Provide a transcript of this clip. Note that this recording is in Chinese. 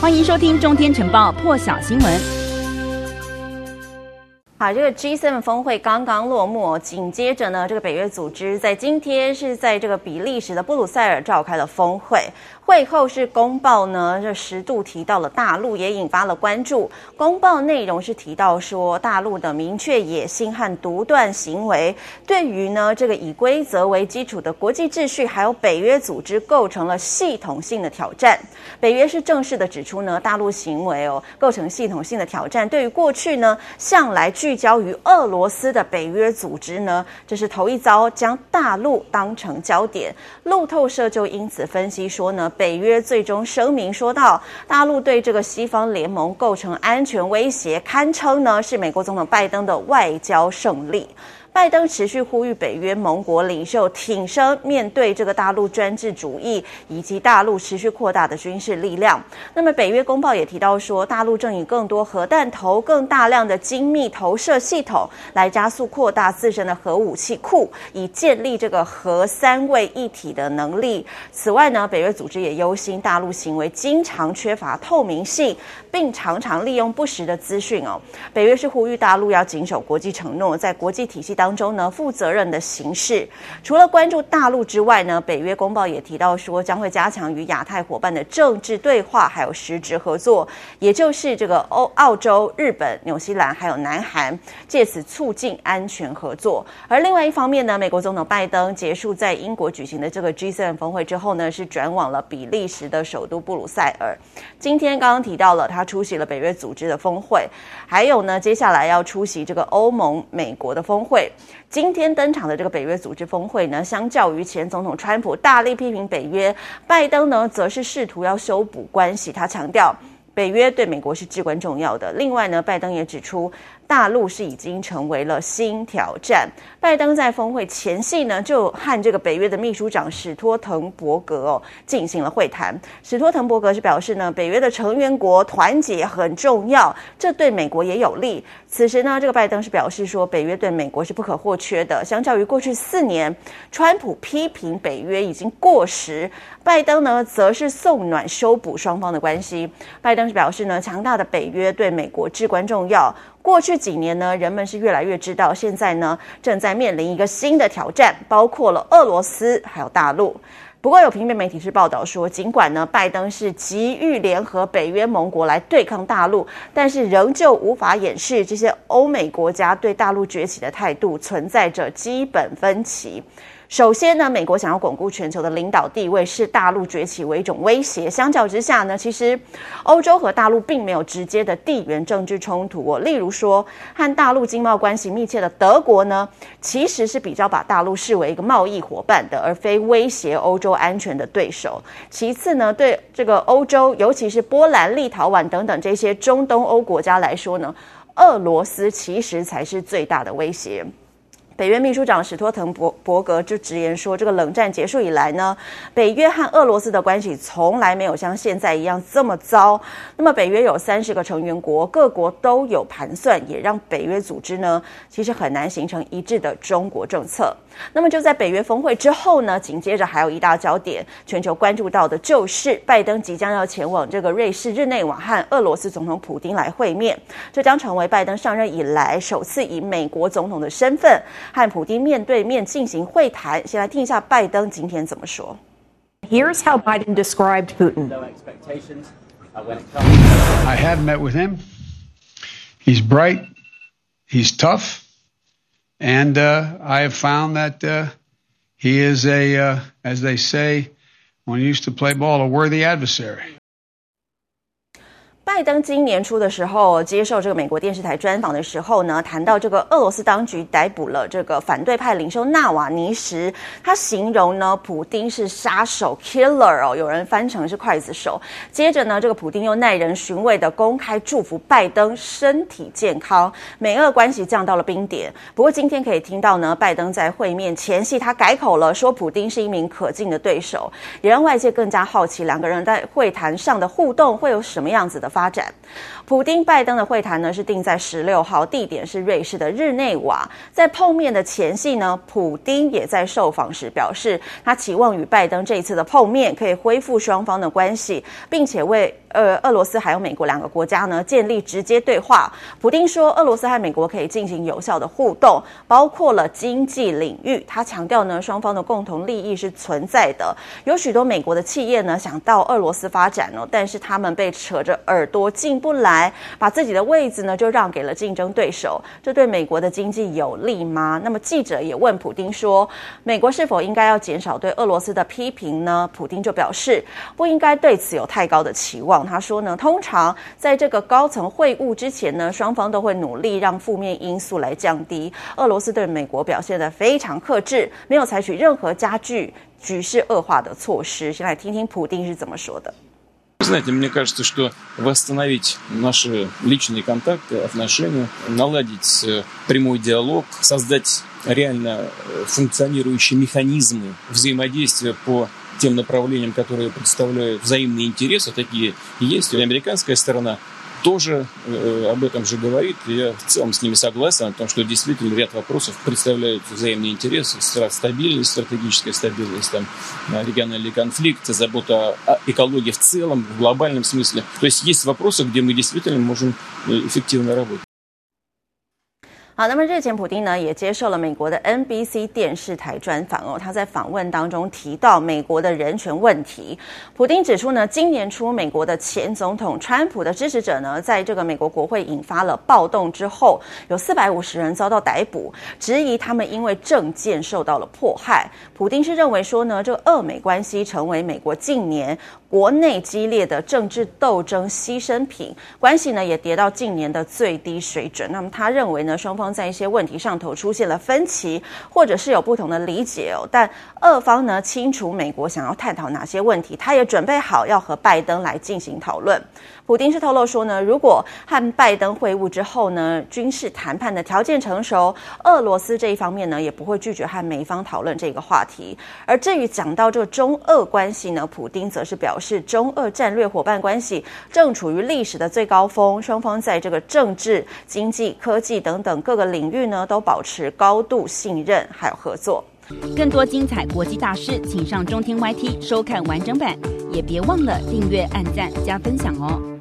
欢迎收听《中天晨报》破晓新闻。好，这个 G7 峰会刚刚落幕，紧接着呢，这个北约组织在今天是在这个比利时的布鲁塞尔召开了峰会。会后是公报呢，这10度提到了大陆，也引发了关注。公报内容是提到说，大陆的明确野心和独断行为，对于呢这个以规则为基础的国际秩序，还有北约组织构成了系统性的挑战。北约是正式的指出呢，大陆行为构成系统性的挑战。对于过去呢，向来聚焦于俄罗斯的北约组织呢，这是头一遭将大陆当成焦点。路透社就因此分析说呢，北约最终声明说到，大陆对这个西方联盟构成安全威胁，堪称呢是美国总统拜登的外交胜利。拜登持续呼吁北约盟国领袖挺身面对这个大陆专制主义以及大陆持续扩大的军事力量。那么北约公报也提到说，大陆正以更多核弹头、更大量的精密投射系统来加速扩大自身的核武器库，以建立这个核三位一体的能力。此外呢，北约组织也忧心大陆行为经常缺乏透明性，并常常利用不实的资讯北约是呼吁大陆要谨守国际承诺，在国际体系当中呢，负责任的行事。除了关注大陆之外呢，北约公报也提到说，将会加强与亚太伙伴的政治对话，还有实质合作，也就是这个澳洲、日本、纽西兰还有南韩，借此促进安全合作。而另外一方面呢，美国总统拜登结束在英国举行的这个 G7 峰会之后呢，是转往了比利时的首都布鲁塞尔。今天刚刚提到了，他出席了北约组织的峰会，还有呢，接下来要出席这个欧盟、美国的峰会。今天登场的这个北约组织峰会呢，相较于前总统川普大力批评北约，拜登呢则是试图要修补关系。他强调，北约对美国是至关重要的。另外呢，拜登也指出，大陆是已经成为了新挑战。拜登在峰会前夕呢，就和这个北约的秘书长史托滕伯格进行了会谈。史托滕伯格是表示呢，北约的成员国团结很重要，这对美国也有利。此时呢，这个拜登是表示说，北约对美国是不可或缺的。相较于过去4年，川普批评北约已经过时，拜登呢则是送暖修补双方的关系。拜登是表示呢，强大的北约对美国至关重要。过去几年呢，人们是越来越知道，现在呢正在面临一个新的挑战，包括了俄罗斯还有大陆。不过有平面媒体是报道说，尽管呢拜登是急于联合北约盟国来对抗大陆，但是仍旧无法掩饰这些欧美国家对大陆崛起的态度存在着基本分歧。首先呢，美国想要巩固全球的领导地位，视大陆崛起为一种威胁。相较之下呢，其实欧洲和大陆并没有直接的地缘政治冲突例如说，和大陆经贸关系密切的德国呢，其实是比较把大陆视为一个贸易伙伴的，而非威胁欧洲安全的对手。其次呢，对这个欧洲，尤其是波兰、立陶宛等等这些中东欧国家来说呢，俄罗斯其实才是最大的威胁。北约秘书长史托滕伯格就直言说，这个冷战结束以来呢，北约和俄罗斯的关系从来没有像现在一样这么糟。那么北约有30个成员国，各国都有盘算，也让北约组织呢其实很难形成一致的中国政策。那么就在北约峰会之后呢，紧接着还有一大焦点，全球关注到的就是拜登即将要前往这个瑞士日内瓦和俄罗斯总统普丁来会面，这将成为拜登上任以来首次以美国总统的身份和普丁面对面进行会谈。先来听一下拜登今天怎么说。Here's how Biden described Putin. I have met with him. He's bright. He's tough. And I have found that he is a, as they say, when he used to play ball, a worthy adversary.拜登今年初的时候接受这个美国电视台专访的时候呢，谈到这个俄罗斯当局逮捕了这个反对派领袖纳瓦尼时，他形容呢普丁是杀手 killer 有人翻成是刽子手。接着呢，这个普丁又耐人寻味的公开祝福拜登身体健康，美俄关系降到了冰点。不过今天可以听到呢，拜登在会面前夕他改口了，说普丁是一名可敬的对手，也让外界更加好奇两个人在会谈上的互动会有什么样子的发展。普丁拜登的会谈呢是定在16号，地点是瑞士的日内瓦。在碰面的前夕呢，普丁也在受访时表示，他期望与拜登这一次的碰面可以恢复双方的关系，并且为俄罗斯还有美国两个国家呢建立直接对话。普丁说，俄罗斯和美国可以进行有效的互动，包括了经济领域。他强调呢，双方的共同利益是存在的。有许多美国的企业呢想到俄罗斯发展哦，但是他们被扯着耳朵进不来，把自己的位置呢就让给了竞争对手。这对美国的经济有利吗？那么记者也问普丁说，美国是否应该要减少对俄罗斯的批评呢？普丁就表示，不应该对此有太高的期望。他说呢，通常在这个高层会晤之前呢，双方都会努力让负面因素来降低。俄罗斯对美国表现得非常克制，没有采取任何加剧局势恶化的措施。先来听听普丁是怎么说的。Знаете, мне кажется, что восстановить наши личные контакты, отношения, наладить прямой диалог, создать реально функционирующие механизмы взаимодействия по тем направлениям, которые представляют взаимные интересы, такие есть. И американская сторона тоже об этом же говорит. Я в целом с ними согласен о том, что действительно ряд вопросов представляют взаимные интересы. Стабильность, стратегическая стабильность, там, региональные конфликты, забота о экологии в целом, в глобальном смысле. То есть есть вопросы, где мы действительно можем эффективно работать.好，那么日前普丁呢也接受了美国的 NBC 电视台专访哦，他在访问当中提到美国的人权问题。普丁指出呢，今年初美国的前总统川普的支持者呢，在这个美国国会引发了暴动之后，有450人遭到逮捕，质疑他们因为政见受到了迫害。普丁是认为说呢，这个俄美关系成为美国近年国内激烈的政治斗争牺牲品，关系呢也跌到近年的最低水准。那么他认为呢，双方在一些问题上头出现了分歧，或者是有不同的理解哦。但俄方呢清楚美国想要探讨哪些问题，他也准备好要和拜登来进行讨论。普丁是透露说呢，如果和拜登会晤之后呢，军事谈判的条件成熟，俄罗斯这一方面呢也不会拒绝和美方讨论这个话题。而至于讲到这个中俄关系呢，普丁则是表示，中俄战略伙伴关系正处于历史的最高峰，双方在这个政治、经济、科技等各个领域呢都保持高度信任还有合作。更多精彩国际大事请上中天 YT 收看完整版，也别忘了订阅、按赞、加分享哦。